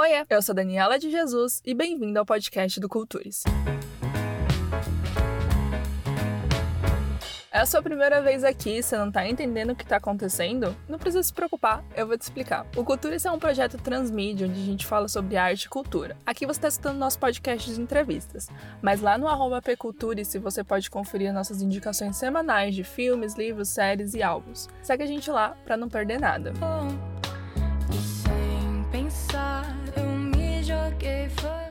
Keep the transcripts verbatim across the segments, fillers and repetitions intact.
Oiê, eu sou Daniela de Jesus e bem-vindo ao podcast do Culturice. É a sua primeira vez aqui e você não tá entendendo o que tá acontecendo? Não precisa se preocupar, eu vou te explicar. O Culturice é um projeto transmídia onde a gente fala sobre arte e cultura. Aqui você tá escutando nosso podcast de entrevistas, mas lá no arroba pculturice você pode conferir nossas indicações semanais de filmes, livros, séries e álbuns. Segue a gente lá pra não perder nada.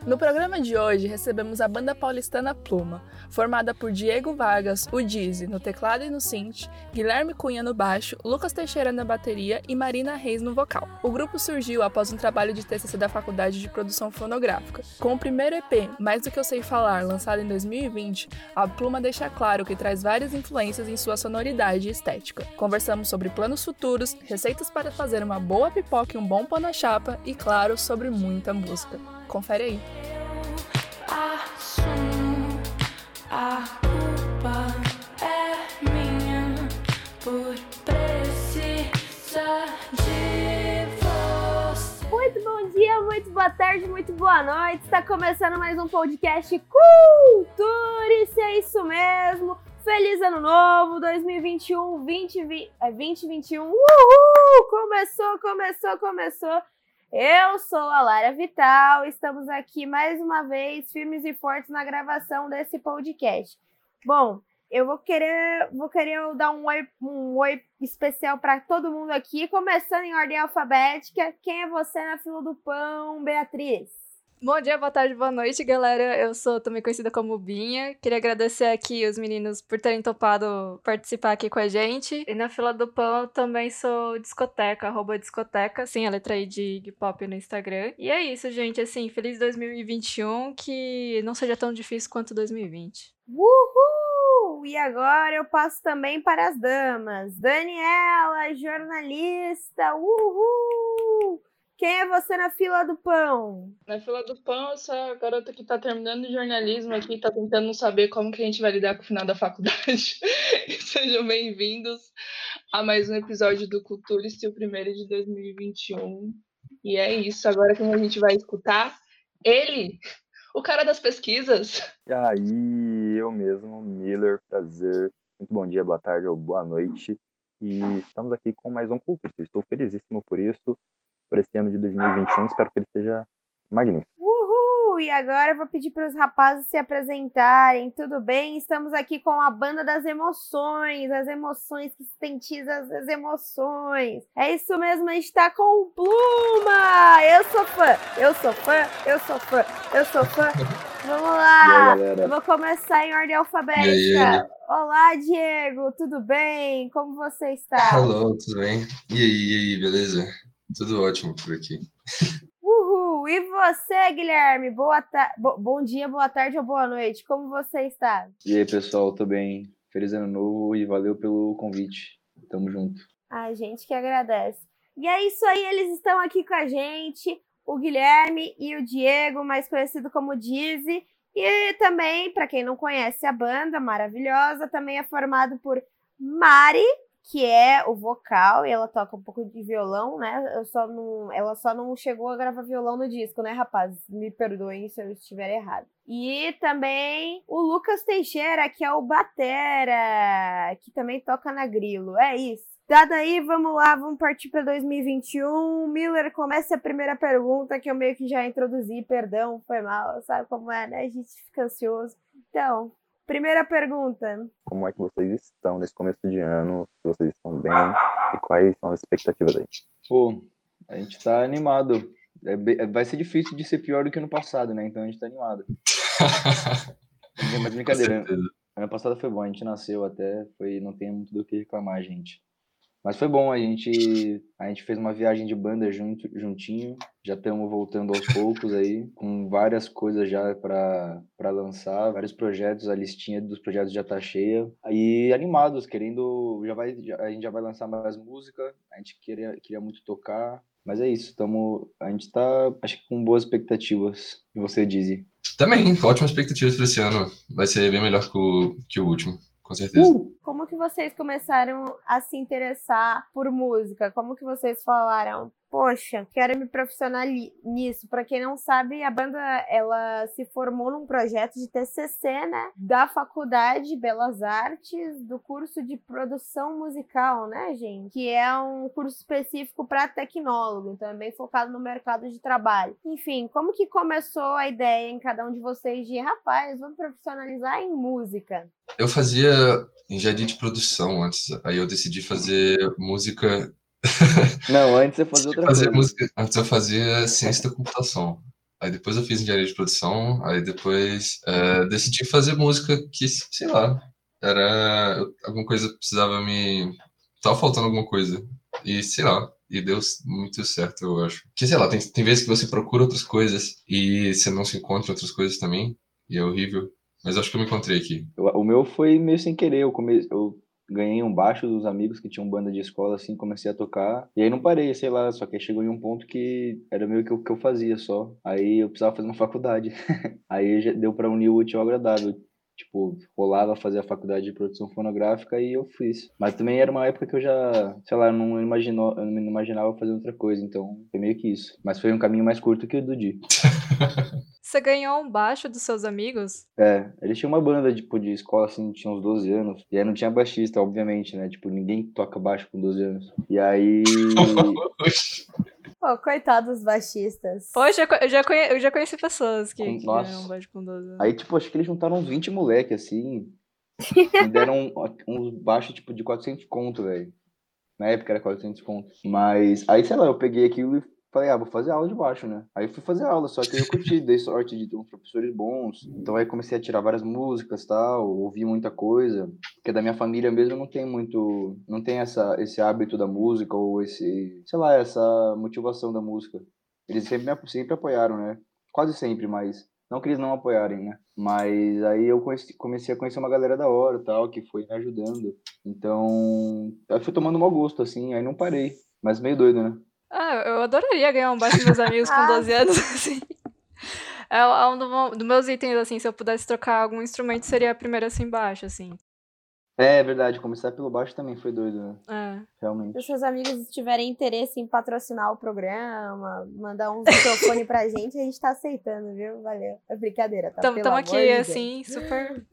No programa de hoje, recebemos a banda paulistana Pluma, formada por Diego Vargas, o Dizzy, no teclado e no synth, Guilherme Cunha no baixo, Lucas Teixeira na bateria e Marina Reis no vocal. O grupo surgiu após um trabalho de T C C da Faculdade de Produção Fonográfica. Com o primeiro E P, Mais Do Que Eu Sei Falar, lançado em dois mil e vinte, a Pluma deixa claro que traz várias influências em sua sonoridade e estética. Conversamos sobre planos futuros, receitas para fazer uma boa pipoca e um bom pão na chapa e, claro, sobre muita música. Confere aí. A culpa é minha por precisar de você. Muito bom dia, muito boa tarde, muito boa noite. Está começando mais um podcast Culturice, é isso mesmo. Feliz ano novo, dois mil e vinte e um, vinte e vinte e um. Uhul! Começou, começou, começou. Eu sou a Lara Vital, estamos aqui mais uma vez, firmes e fortes na gravação desse podcast. Bom, eu vou querer, vou querer dar um oi, um oi especial para todo mundo aqui, começando em ordem alfabética. Quem é você na fila do pão, Beatriz? Bom dia, boa tarde, boa noite, galera. Eu sou também conhecida como Binha. Queria agradecer aqui os meninos por terem topado participar aqui com a gente. E na fila do pão eu também sou discoteca, arroba discoteca, sim, a letra aí de hip-hop no Instagram. E é isso, gente, assim, feliz dois mil e vinte e um, que não seja tão difícil quanto dois mil e vinte. Uhul! E agora eu passo também para as damas. Daniela, jornalista, uhul! Quem é você na fila do pão? Na fila do pão, essa garota que tá terminando jornalismo aqui, tá tentando saber como que a gente vai lidar com o final da faculdade. Sejam bem-vindos a mais um episódio do Culturice, o primeiro de dois mil e vinte e um. E é isso, agora que a gente vai escutar ele, o cara das pesquisas. E aí, eu mesmo, Miller, prazer. Muito bom dia, boa tarde ou boa noite. E estamos aqui com mais um Culturice. Estou felizíssimo por isso. Para esse ano de dois mil e vinte e um, espero que ele seja magnífico. Uhul! E agora eu vou pedir para os rapazes se apresentarem, tudo bem? Estamos aqui com a banda das emoções, as emoções que sintetizam as emoções. É isso mesmo, a gente está com o Pluma! Eu sou fã, eu sou fã, eu sou fã, eu sou fã. Vamos lá! Aí, eu vou começar em ordem alfabética. Olá, Diego, tudo bem? Como você está? Alô, tudo bem? E aí, e aí, beleza? Tudo ótimo por aqui. Uhul! E você, Guilherme? Boa ta... Bom dia, boa tarde ou boa noite. Como você está? E aí, pessoal, tudo bem? Feliz ano novo e valeu pelo convite. Tamo junto. A gente que agradece. E é isso aí, eles estão aqui com a gente, o Guilherme e o Diego, mais conhecido como Dizzy. E também, para quem não conhece a banda maravilhosa, também é formado por Mari, que é o vocal, e ela toca um pouco de violão, né? Eu só não, ela só não chegou a gravar violão no disco, né, rapaz? Me perdoem se eu estiver errado. E também o Lucas Teixeira, que é o batera, que também toca na Grilo. É isso. Dado aí, vamos lá, vamos partir para dois mil e vinte e um. Miller, começa a primeira pergunta, que eu meio que já introduzi, perdão, foi mal, sabe como é, né? A gente fica ansioso. Então... primeira pergunta. Como é que vocês estão nesse começo de ano? Se vocês estão bem? E quais são as expectativas aí? Pô, a gente tá animado. É, é, vai ser difícil de ser pior do que ano passado, né? Então a gente tá animado. Mas brincadeira, ano passado foi bom. A gente nasceu até, foi, não tem muito do que reclamar, gente. Mas foi bom, a gente, a gente fez uma viagem de banda junto, juntinho. Já estamos voltando aos poucos aí, com várias coisas já para lançar, vários projetos, a listinha dos projetos já tá cheia. E animados, querendo, já vai, já, a gente já vai lançar mais música, a gente queria, queria muito tocar, mas é isso, tamo, a gente tá, acho que com boas expectativas. E você, Dizzy? Também, ótimas expectativas para esse ano, vai ser bem melhor que o, que o último, com certeza. Uh! Como que vocês começaram a se interessar por música? Como que vocês falaram, poxa, quero me profissionalizar nisso? Para quem não sabe, a banda ela se formou num projeto de T C C, né? Da Faculdade de Belas Artes, do curso de produção musical, né, gente? Que é um curso específico para tecnólogo, então é bem focado no mercado de trabalho. Enfim, como que começou a ideia em cada um de vocês de, rapaz, vamos profissionalizar em música? Eu fazia engenharia de produção antes, aí eu decidi fazer música. Não, antes eu fazia outra fazer coisa. Música, antes eu fazia ciência da computação. Aí depois eu fiz engenharia de produção. Aí depois é, decidi fazer música que, sei lá, era alguma coisa que precisava me... Tava faltando alguma coisa. E sei lá, e deu muito certo, eu acho. Porque sei lá, tem, tem vezes que você procura outras coisas e você não se encontra outras coisas também. E é horrível. Mas acho que eu me encontrei aqui. O meu foi meio sem querer. Eu comecei... Eu... ganhei um baixo dos amigos que tinham banda de escola, assim, comecei a tocar. E aí não parei, sei lá, só que aí chegou em um ponto que era meio que o que eu fazia só. Aí eu precisava fazer uma faculdade. Aí já deu pra unir o útil ao agradável. Tipo, rolava fazer a faculdade de produção fonográfica e eu fiz. Mas também era uma época que eu já, sei lá, não, imaginou, eu não imaginava fazer outra coisa. Então foi meio que isso. Mas foi um caminho mais curto que o do Di. Você ganhou um baixo dos seus amigos? É, eles tinham uma banda, tipo, de escola, assim, tinha uns doze anos. E aí não tinha baixista, obviamente, né? Tipo, ninguém toca baixo com doze anos. E aí... Pô, coitado dos baixistas. Pô, eu já, eu já, conhe, eu já conheci pessoas que, que ganharam um baixo com doze anos. Aí, tipo, acho que eles juntaram uns vinte moleques, assim. E deram uns baixos, tipo, de quatrocentos conto, velho. Na época era quatrocentos conto. Mas, aí, sei lá, eu peguei aquilo e... falei, ah, vou fazer aula de baixo, né? Aí fui fazer aula, só que eu curti, dei sorte de ter uns professores bons. Então aí comecei a tirar várias músicas e tal, ouvi muita coisa. Porque da minha família mesmo não tem muito... Não tem essa, esse hábito da música ou esse... Sei lá, essa motivação da música. Eles sempre, me, sempre apoiaram, né? Quase sempre, mas... Não que eles não apoiarem, né? Mas aí eu conheci, comecei a conhecer uma galera da hora e tal, que foi me ajudando. Então... Eu fui tomando mau gosto, assim, aí não parei. Mas meio doido, né? Ah, eu adoraria ganhar um baixo com meus amigos com doze anos, assim. É um dos do meus itens, assim, se eu pudesse trocar algum instrumento, seria a primeira, assim, baixo, assim. É, é verdade, começar pelo baixo também foi doido, né? É. Realmente. Se os seus amigos tiverem interesse em patrocinar o programa, mandar um microfone pra gente, a gente tá aceitando, viu? Valeu. É brincadeira, tá? Estamos aqui, assim, super...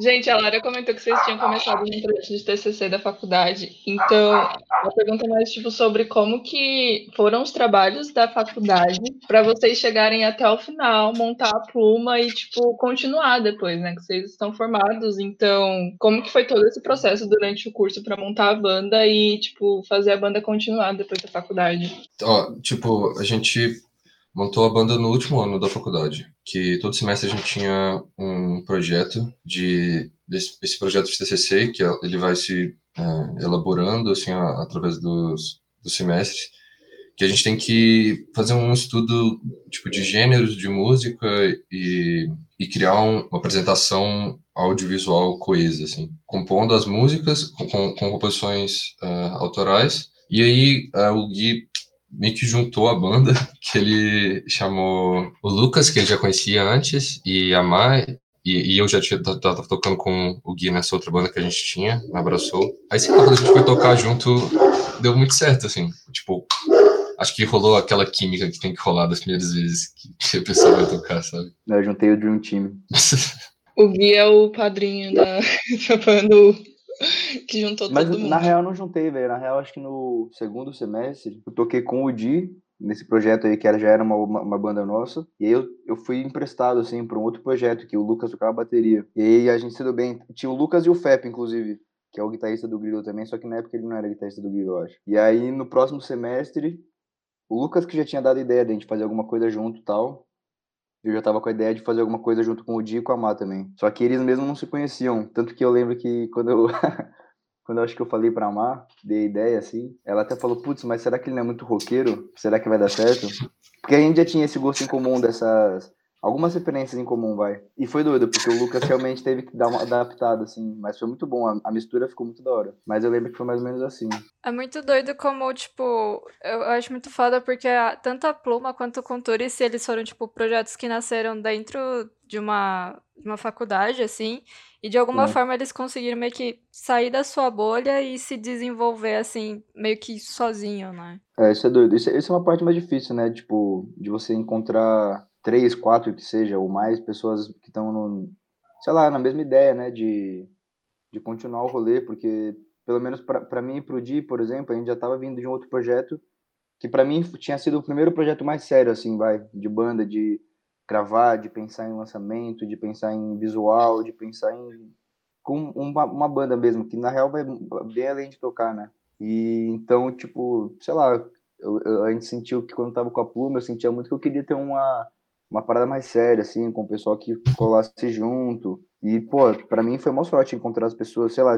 Gente, a Lara comentou que vocês tinham começado um projeto de T C C da faculdade, então a pergunta mais, tipo, sobre como que foram os trabalhos da faculdade pra vocês chegarem até o final, montar a Pluma e, tipo, continuar depois, né? Que vocês estão formados, então, como que foi todo esse processo durante o curso pra montar a banda e, tipo, fazer a banda continuar depois da faculdade? Ó, tipo, a gente montou a banda no último ano da faculdade, que todo semestre a gente tinha um projeto de... Esse projeto de T C C, que ele vai se é, elaborando, assim, através dos, dos semestres, que a gente tem que fazer um estudo, tipo, de gêneros de música e, e criar um, uma apresentação audiovisual coesa, assim, compondo as músicas com, com, com composições uh, autorais. E aí uh, o Gui meio que juntou a banda, que ele chamou o Lucas, que ele já conhecia antes, e a Mai, e, e eu já tinha, tava, tava tocando com o Gui nessa outra banda que a gente tinha, me abraçou. Aí, sei lá, quando a gente foi tocar junto, deu muito certo, assim, tipo... Acho que rolou aquela química que tem que rolar das primeiras vezes que a pessoa vai tocar, sabe? Eu juntei o Dream Team. O Gui é o padrinho da banda que juntou Mas, todo mundo. Mas na real não juntei, velho. Na real acho que no segundo semestre eu toquei com o Di nesse projeto aí que já era uma, uma, uma banda nossa. E aí eu, eu fui emprestado, assim, pra um outro projeto que o Lucas tocava bateria. E aí a gente se deu bem. Tinha o Lucas e o Fep, inclusive, que é o guitarrista do Grilo também, só que na época ele não era guitarrista do Grilo, eu acho. E aí no próximo semestre... O Lucas que já tinha dado a ideia de a gente fazer alguma coisa junto e tal. Eu já tava com a ideia de fazer alguma coisa junto com o Di e com a Má também. Só que eles mesmos não se conheciam. Tanto que eu lembro que quando eu... quando eu acho que eu falei pra Má, dei a ideia, assim... Ela até falou, putz, mas será que ele não é muito roqueiro? Será que vai dar certo? Porque a gente já tinha esse gosto em comum dessas... algumas referências em comum, vai. E foi doido, porque o Lucas realmente teve que dar uma adaptada, assim. Mas foi muito bom, a, a mistura ficou muito da hora. Mas eu lembro que foi mais ou menos assim. É muito doido como, tipo... Eu acho muito foda, porque a, tanto a Pluma quanto o Contourice, eles foram, tipo, projetos que nasceram dentro de uma, de uma faculdade, assim. E, de alguma é. forma, eles conseguiram meio que sair da sua bolha e se desenvolver, assim, meio que sozinho, né? É, isso é doido. Isso, isso é uma parte mais difícil, né? Tipo, de você encontrar... três, quatro, que seja, ou mais pessoas que estão, no, sei lá, na mesma ideia, né, de, de continuar o rolê, porque, pelo menos pra, pra mim e pro Di, por exemplo, a gente já tava vindo de um outro projeto, que pra mim tinha sido o primeiro projeto mais sério, assim, vai, de banda, de gravar, de pensar em lançamento, de pensar em visual, de pensar em... com uma, uma banda mesmo, que na real vai bem além de tocar, né, e então, tipo, sei lá, eu, eu, a gente sentiu que quando tava com a Pluma, eu sentia muito que eu queria ter uma... uma parada mais séria, assim, com o pessoal que colasse junto. E, pô, pra mim foi uma sorte encontrar as pessoas, sei lá,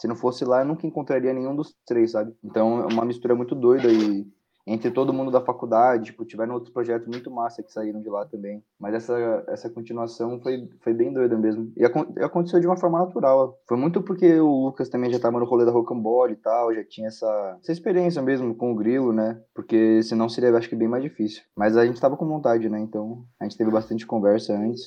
se não fosse lá, eu nunca encontraria nenhum dos três, sabe? Então, é uma mistura muito doida e entre todo mundo da faculdade, tipo, tiveram outros projetos muito massa que saíram de lá também. Mas essa, essa continuação foi, foi bem doida mesmo. E a, aconteceu de uma forma natural. Foi muito porque o Lucas também já tava no rolê da Rocambole e tal, já tinha essa, essa experiência mesmo com o Grilo, né? Porque senão seria, acho que, bem mais difícil. Mas a gente tava com vontade, né? Então, a gente teve bastante conversa antes.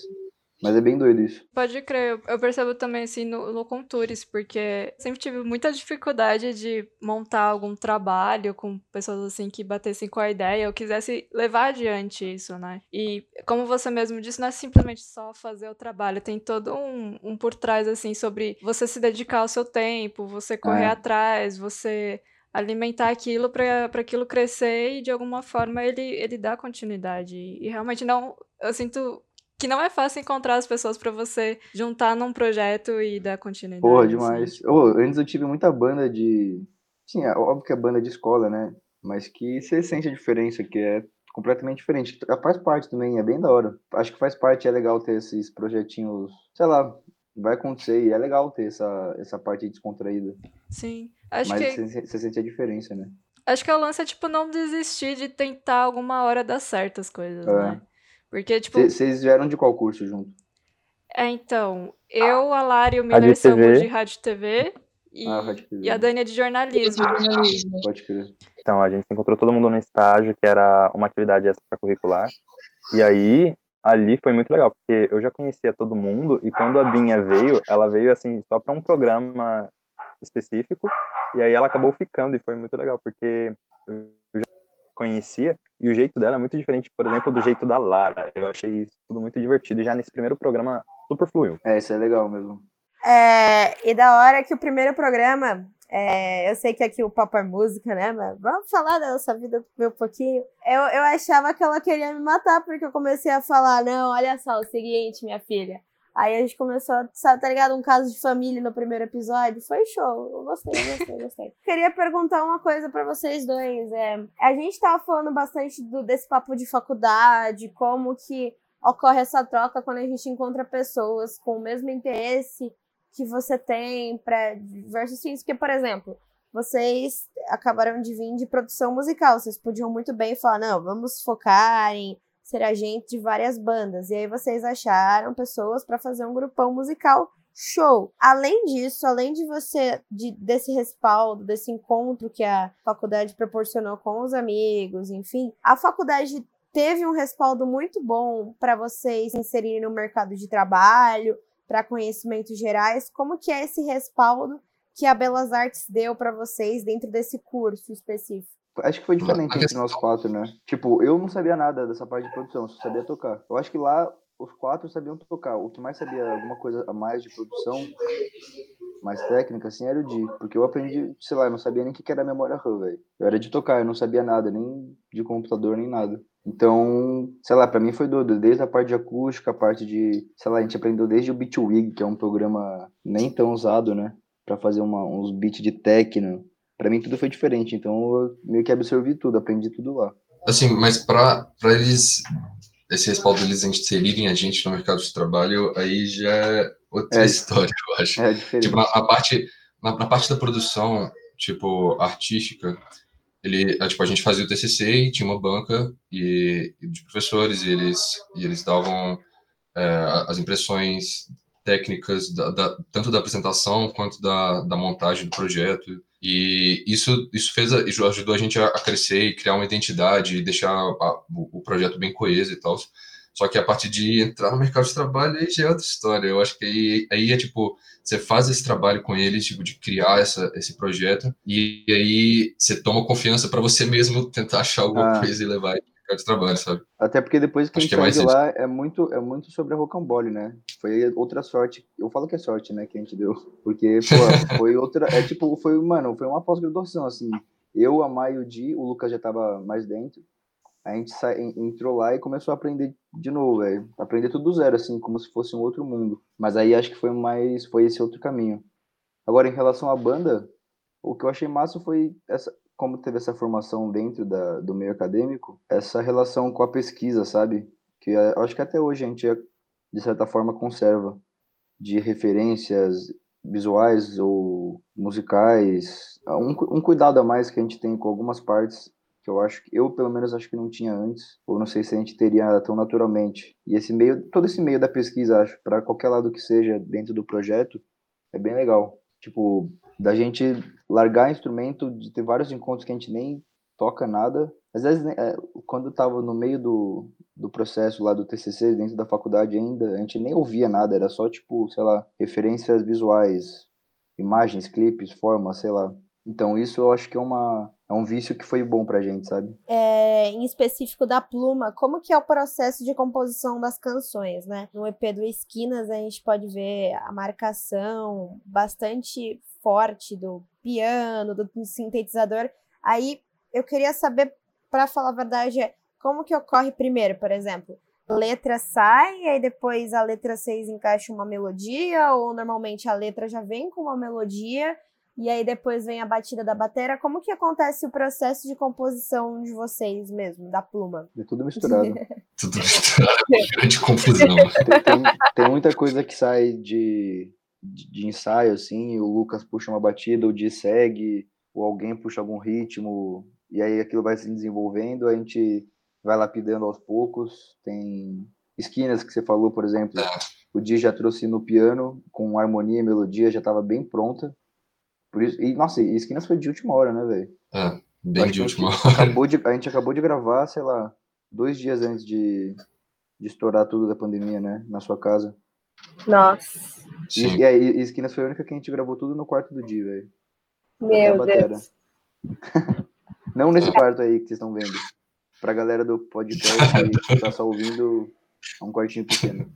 Mas é bem doido isso. Pode crer, eu percebo também, assim, no, no Contours, porque sempre tive muita dificuldade de montar algum trabalho com pessoas, assim, que batessem com a ideia ou quisessem levar adiante isso, né? E, como você mesmo disse, não é simplesmente só fazer o trabalho, tem todo um, um por trás, assim, sobre você se dedicar ao seu tempo, você correr é. atrás, você... alimentar aquilo para aquilo crescer e, de alguma forma, ele, ele dá continuidade. E, realmente, não... Eu sinto... que não é fácil encontrar as pessoas pra você juntar num projeto e dar continuidade. Porra, demais. Assim. Oh, antes eu tive muita banda de... Sim, é óbvio que é banda de escola, né? Mas que você sente a diferença, que é completamente diferente. Faz parte também, é bem da hora. Acho que faz parte, é legal ter esses projetinhos... Sei lá, vai acontecer e é legal ter essa, essa parte descontraída. Sim. Acho Mas que... você, você sente a diferença, né? Acho que o lance é, tipo, não desistir de tentar alguma hora dar certo as coisas, é. né? Porque, tipo... Vocês vieram de qual curso junto? É, então, eu, a Lara e o Miller somos de Rádio e T V e, ah, Rádio T V. E a Dani é de jornalismo. jornalismo. Pode crer. Então, a gente encontrou todo mundo no estágio, que era uma atividade extracurricular. E aí, ali foi muito legal, porque eu já conhecia todo mundo e quando a Binha veio, ela veio, assim, só para um programa específico. E aí ela acabou ficando e foi muito legal, porque eu já conhecia. E o jeito dela é muito diferente, por exemplo, do jeito da Lara. Eu achei isso tudo muito divertido. E já nesse primeiro programa, super fluiu. É, isso é legal mesmo. É, e da hora que o primeiro programa... É, eu sei que aqui o papo é música, né? Mas vamos falar da nossa vida um pouquinho. Eu, eu achava que ela queria me matar, porque eu comecei a falar... Não, olha só, o seguinte, minha filha. Aí a gente começou, sabe, tá ligado? Um caso de família no primeiro episódio. Foi show. Eu gostei, gostei, gostei. Queria perguntar uma coisa pra vocês dois. É, a gente tava falando bastante do, desse papo de faculdade, como que ocorre essa troca quando a gente encontra pessoas com o mesmo interesse que você tem pra diversos fins. Porque, por exemplo, vocês acabaram de vir de produção musical. Vocês podiam muito bem falar, não, vamos focar em... ser agente de várias bandas. E aí vocês acharam pessoas para fazer um grupão musical show. Além disso, além de você de, desse respaldo, desse encontro que a faculdade proporcionou com os amigos, enfim, a faculdade teve um respaldo muito bom para vocês inserirem no mercado de trabalho, para conhecimentos gerais. Como que é esse respaldo que a Belas Artes deu para vocês dentro desse curso específico? Acho que foi diferente entre nós quatro, né? Tipo, eu não sabia nada dessa parte de produção, só sabia tocar. Eu acho que lá os quatro sabiam tocar. O que mais sabia alguma coisa a mais de produção, mais técnica, assim, era o Di. Porque eu aprendi, sei lá, eu não sabia nem o que era memória RAM, velho. Eu era de tocar, eu não sabia nada, nem de computador, nem nada. Então, sei lá, pra mim foi doido. Desde a parte de acústica, a parte de... Sei lá, a gente aprendeu desde o Beatwig, que é um programa nem tão usado, né? Pra fazer uma, uns beats de techno. Pra mim tudo foi diferente, então eu meio que absorvi tudo, aprendi tudo lá. Assim, mas pra, pra eles, esse respaldo deles inserirem a gente no mercado de trabalho, aí já é outra é, história, eu acho. É diferente. Tipo, na, a parte, na, na parte da produção, tipo, artística, ele, tipo, a gente fazia o T C C e tinha uma banca e, e de professores, e eles, e eles davam é, as impressões técnicas, da, da, tanto da apresentação quanto da, da montagem do projeto. E isso, isso fez, ajudou a gente a crescer e criar uma identidade e deixar a, o, o projeto bem coeso e tal. Só que a partir de entrar no mercado de trabalho, aí já é outra história. Eu acho que aí, aí é tipo, você faz esse trabalho com eles, tipo, de criar essa, esse projeto, e aí você toma confiança para você mesmo tentar achar alguma ah. coisa e levar aí pro mercado de trabalho, sabe? Até porque depois que acho a gente que é saiu de lá, é muito, é muito sobre a Rocambole, né? Foi outra sorte. Eu falo que é sorte, né, que a gente deu. Porque, pô, foi outra... É tipo, foi, mano, foi uma pós-graduação, assim. Eu, a Mai e o Di, o Lucas já tava mais dentro. A gente sa... entrou lá e começou a aprender de novo, velho. Aprender tudo do zero, assim, como se fosse um outro mundo. Mas aí acho que foi mais... Foi esse outro caminho. Agora, em relação à banda, o que eu achei massa foi essa... Como teve essa formação dentro da... do meio acadêmico, essa relação com a pesquisa, sabe? Que eu acho que até hoje a gente, de certa forma, conserva. De referências visuais ou musicais. Um, um cuidado a mais que a gente tem com algumas partes... que eu acho que eu pelo menos acho que não tinha antes, ou não sei se a gente teria tão naturalmente. E esse meio, todo esse meio da pesquisa, acho, para qualquer lado que seja dentro do projeto, é bem legal. Tipo, da gente largar instrumento, de ter vários encontros que a gente nem toca nada. Às vezes, é, quando eu tava no meio do, do processo lá do T C C, dentro da faculdade ainda, a gente nem ouvia nada, era só tipo, sei lá, referências visuais, imagens, clipes, formas, sei lá. Então isso eu acho que é uma... É um vício que foi bom pra gente, sabe? É, em específico da Pluma, como que é o processo de composição das canções, né? No E P do Esquinas, a gente pode ver a marcação bastante forte do piano, do sintetizador. Aí, eu queria saber, pra falar a verdade, como que ocorre primeiro, por exemplo? Letra sai, e aí depois a letra seis encaixa uma melodia, ou normalmente a letra já vem com uma melodia... E aí depois vem a batida da batera. Como que acontece o processo de composição de vocês mesmo, da Pluma? É tudo misturado. Tudo misturado, é uma grande confusão. Tem, tem, tem muita coisa que sai de, de, de ensaio, assim, o Lucas puxa uma batida, o Di segue, ou alguém puxa algum ritmo, e aí aquilo vai se desenvolvendo, a gente vai lapidando aos poucos. Tem Esquinas que você falou, por exemplo, o Di já trouxe no piano, com harmonia e melodia, já estava bem pronta. Por isso, e, nossa, e Esquinas foi de última hora, né, velho? É, bem de última hora. Acabou de, a gente acabou de gravar, sei lá, dois dias antes de, de estourar tudo da pandemia, né? Na sua casa. Nossa. E, e, e, e Esquinas foi a única que a gente gravou tudo no quarto do dia, velho. Meu Deus. Não nesse quarto aí que vocês estão vendo. Pra galera do podcast que tá só ouvindo, é um quartinho pequeno.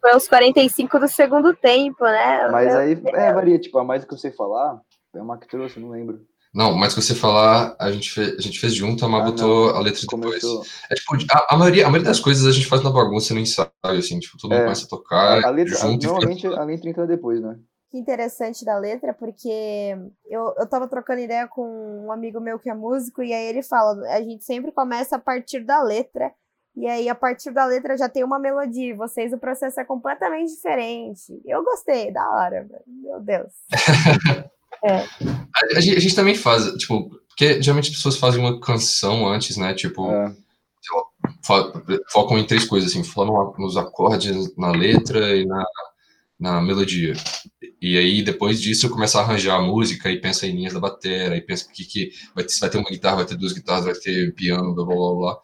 Foi uns quarenta e cinco do segundo tempo, né? Mas aí, é, varia, tipo, a Mais Do Que Eu Sei Falar, é uma que trouxe, não lembro. Não, Mais Do Que Eu Sei Falar, a gente fez, a gente fez junto, a Má ah, botou não. a letra depois. É, tipo, a, a, maioria, a maioria das coisas a gente faz na bagunça, no ensaio, assim, tipo, todo mundo é. começa a tocar. A, a letra, junto a, normalmente fica... a letra entra depois, né? Que interessante da letra, porque eu, eu tava trocando ideia com um amigo meu que é músico, e aí ele fala, a gente sempre começa a partir da letra, e aí, a partir da letra, já tem uma melodia. Vocês, o processo é completamente diferente. Eu gostei, da hora. Meu Deus. é. a, a, gente, a gente também faz, tipo... Porque, geralmente, as pessoas fazem uma canção antes, né? Tipo, é. focam em três coisas, assim. Focam nos acordes, na letra e na, na melodia. E aí, depois disso, começa a arranjar a música e pensa em linhas da batera. E pensa que, que vai, ter, vai ter uma guitarra, vai ter duas guitarras, vai ter piano, blá, blá, blá, blá.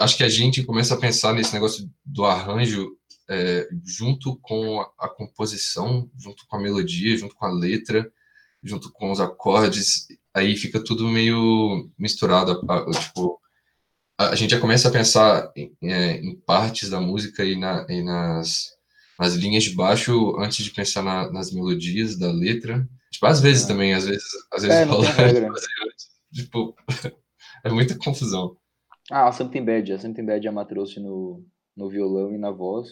Acho que a gente começa a pensar nesse negócio do arranjo é, junto com a, a composição, junto com a melodia, junto com a letra, junto com os acordes, aí fica tudo meio misturado. A, a, tipo, a, a gente já começa a pensar em, é, em partes da música e, na, e nas, nas linhas de baixo antes de pensar na, nas melodias da letra. Tipo, às vezes ah. também, às vezes, às vezes é, não tem regra. Tipo, é muita confusão. Ah, a Something Bad. A Something Bad a Má trouxe no, no violão e na voz.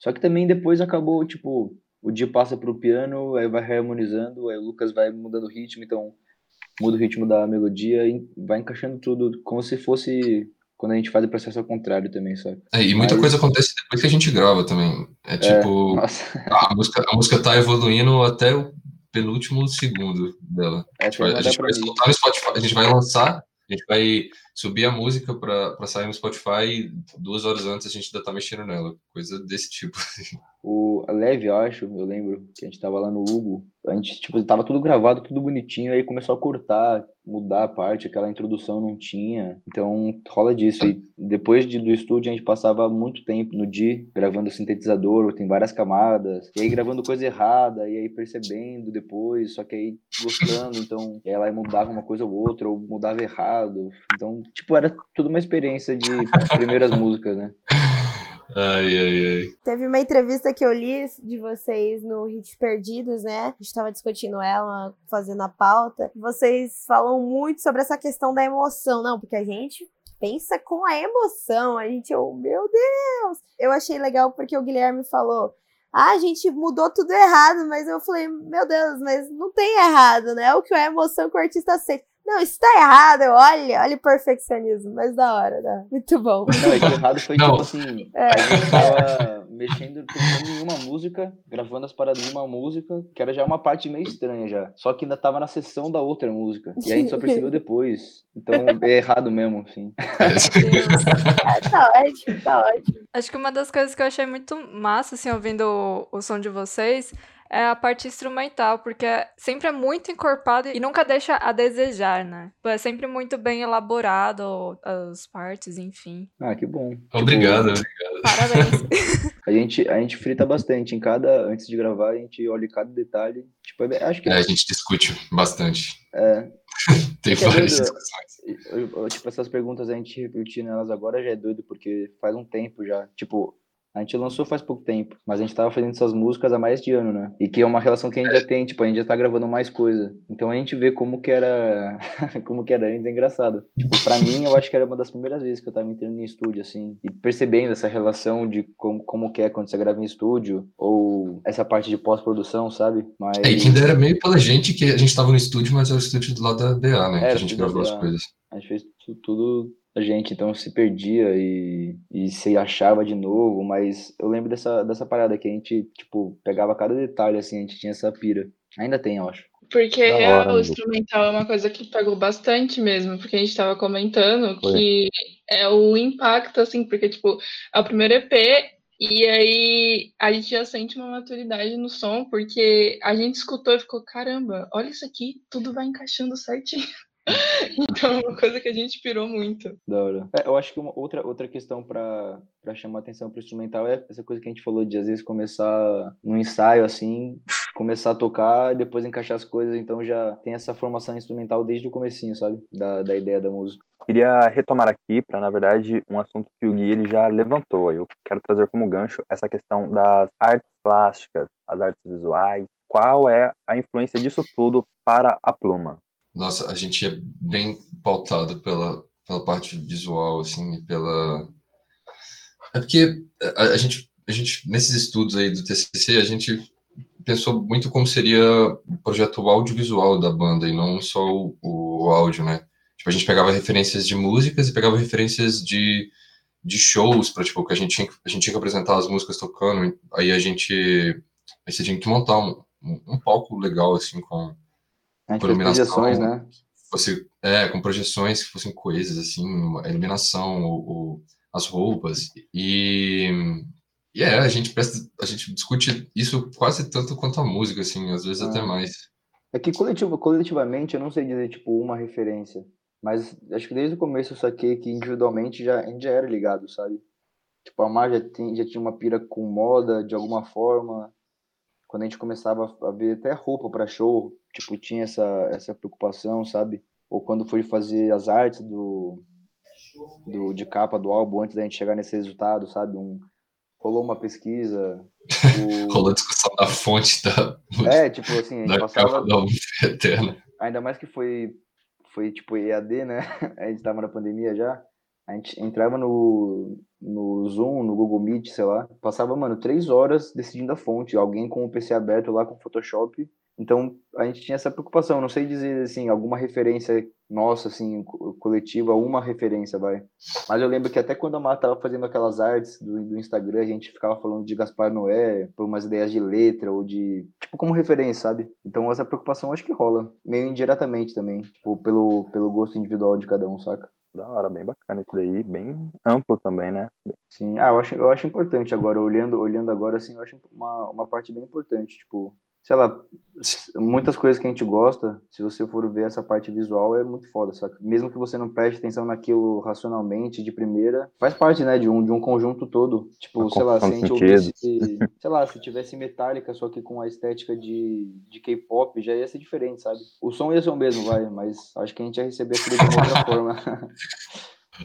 Só que também depois acabou, tipo, o Di passa pro piano, aí vai harmonizando, aí o Lucas vai mudando o ritmo, então muda o ritmo da melodia e vai encaixando tudo como se fosse quando a gente faz o processo ao contrário também, sabe? É, e muita Mas... coisa acontece depois que a gente grava também. É tipo, é, a, música, a música tá evoluindo até o penúltimo segundo dela. É, a gente vai, a gente vai escutar no Spotify, a gente vai lançar, a gente vai subir a música pra, pra sair no Spotify e duas horas antes a gente ainda tá mexendo nela. Coisa desse tipo. O Leve, eu acho, eu lembro, que a gente tava lá no Hugo. A gente, tipo, tava tudo gravado, tudo bonitinho, aí começou a cortar, mudar a parte, aquela introdução não tinha. Então, rola disso. E depois de, do estúdio, a gente passava muito tempo no D I, gravando sintetizador, tem várias camadas, e aí gravando coisa errada, e aí percebendo depois, só que aí gostando, então, e aí lá mudava uma coisa ou outra, ou mudava errado. Então, tipo, era tudo uma experiência de primeiras músicas, né? Ai, ai, ai. Teve uma entrevista que eu li de vocês no Hit Perdidos, né? A gente tava discutindo ela, fazendo a pauta. Vocês falam muito sobre essa questão da emoção, não? Porque a gente pensa com a emoção. A gente, oh, meu Deus! Eu achei legal porque o Guilherme falou... Ah, a gente mudou tudo errado, mas eu falei, meu Deus, mas não tem errado, né? É o que é a emoção que o artista aceita. Não, isso tá errado, olha, olha o perfeccionismo, mas da hora, né? Muito bom. Não, é que errado foi não. Tipo assim, é. A gente tava mexendo, pensando em uma música, gravando as paradas de uma música, que era já uma parte meio estranha já, só que ainda tava na sessão da outra música, e aí a gente só percebeu depois, então é errado mesmo, assim. É, tá ótimo, tá ótimo. Acho que uma das coisas que eu achei muito massa, assim, ouvindo o, o som de vocês... é a parte instrumental, porque sempre é muito encorpado e nunca deixa a desejar, né? É sempre muito bem elaborado as partes, enfim. Ah, que bom. Obrigado, tipo, obrigado. Parabéns. a, gente, a gente frita bastante em cada... Antes de gravar, a gente olha cada detalhe. Tipo, acho que... É, a gente discute bastante. É... Tem várias discussões. Tipo, essas perguntas, a gente repetindo elas agora já é doido, porque faz um tempo já. Tipo... A gente lançou faz pouco tempo, mas a gente tava fazendo essas músicas há mais de ano, né? E que é uma relação que a gente já tem, tipo, a gente já tá gravando mais coisa. Então a gente vê como que era... como que era antes, é engraçado. Tipo, pra mim, eu acho que era uma das primeiras vezes que eu tava entrando em estúdio, assim, e percebendo essa relação de como, como que é quando você grava em estúdio, ou essa parte de pós-produção, sabe? Mas... É, e ainda era meio pela gente que a gente tava no estúdio, mas era o estúdio do lado da B A, né? Era, que a gente gravou as coisas. A gente fez tudo... A gente então se perdia e, e se achava de novo, mas eu lembro dessa, dessa parada que a gente, tipo, pegava cada detalhe, assim, a gente tinha essa pira. Ainda tem, eu acho. Porque hora, o instrumental é uma coisa que pegou bastante mesmo, porque a gente tava comentando que é o impacto, assim, porque, tipo, é o primeiro E P... E aí a gente já sente uma maturidade no som, porque a gente escutou e ficou, caramba, olha isso aqui, tudo vai encaixando certinho. Então é uma coisa que a gente pirou muito. Da hora. É, eu acho que uma outra, outra questão pra, pra chamar atenção pro instrumental é essa coisa que a gente falou de às vezes começar no ensaio, assim, começar a tocar e depois encaixar as coisas, então já tem essa formação instrumental desde o comecinho, sabe? Da, da ideia da música. Queria retomar aqui para, na verdade, um assunto que o Gui ele já levantou. Eu quero trazer como gancho essa questão das artes plásticas, as artes visuais. Qual é a influência disso tudo para a Pluma? Nossa, a gente é bem pautado pela, pela parte visual, assim, pela... É porque a, a, gente, a gente, nesses estudos aí do T C C, a gente pensou muito como seria o projeto audiovisual da banda e não só o, o áudio, né? Tipo, a gente pegava referências de músicas e pegava referências de, de shows, pra, tipo, que a gente, tinha, a gente tinha que apresentar as músicas tocando, aí a gente, a gente tinha que montar um, um palco legal, assim, com, com iluminação, né? Fosse, é, com projeções que fossem coisas, assim, a iluminação, ou, ou as roupas, e... E yeah, é, a gente presta, a gente discute isso quase tanto quanto a música, assim, às vezes ah. até mais. É que coletivo, coletivamente, eu não sei dizer, tipo, uma referência, mas acho que desde o começo eu saquei que individualmente já, a gente já era ligado, sabe? Tipo, a Mar já, tem, já tinha uma pira com moda, de alguma forma. Quando a gente começava a ver até roupa pra show, tipo, tinha essa, essa preocupação, sabe? Ou quando foi fazer as artes do, do, de capa do álbum, antes da gente chegar nesse resultado, sabe? Um... Rolou uma pesquisa. O... Rolou discussão da fonte da. É, tipo assim, a gente da passava. Capa da eterna. Ainda mais que foi, foi tipo E A D, né? A gente tava na pandemia já. A gente entrava no, no Zoom, no Google Meet, sei lá. Passava, mano, três horas decidindo a fonte. Alguém com o P C aberto lá com o Photoshop. Então a gente tinha essa preocupação. Não sei dizer, assim, alguma referência nossa, assim, coletiva, uma referência, vai. Mas eu lembro que até quando a Má tava fazendo aquelas artes do, do Instagram, a gente ficava falando de Gaspar Noé, por umas ideias de letra ou de... Tipo, como referência, sabe? Então essa preocupação acho que rola. Meio indiretamente também. Tipo, pelo, pelo gosto individual de cada um, saca? Da hora, bem bacana isso daí, bem amplo também, né? Sim, ah, eu acho, eu acho importante agora, olhando, olhando agora, assim, eu acho uma, uma parte bem importante, tipo... Sei lá, muitas coisas que a gente gosta, se você for ver essa parte visual, é muito foda, saca? Mesmo que você não preste atenção naquilo racionalmente, de primeira, faz parte, né, de um, de um conjunto todo. Tipo, a sei lá, se a gente ouvisse, sei lá, se tivesse Metallica, só que com a estética de, de K-pop, já ia ser diferente, sabe? O som ia ser o mesmo, vai, mas acho que a gente ia receber aquilo de uma outra forma.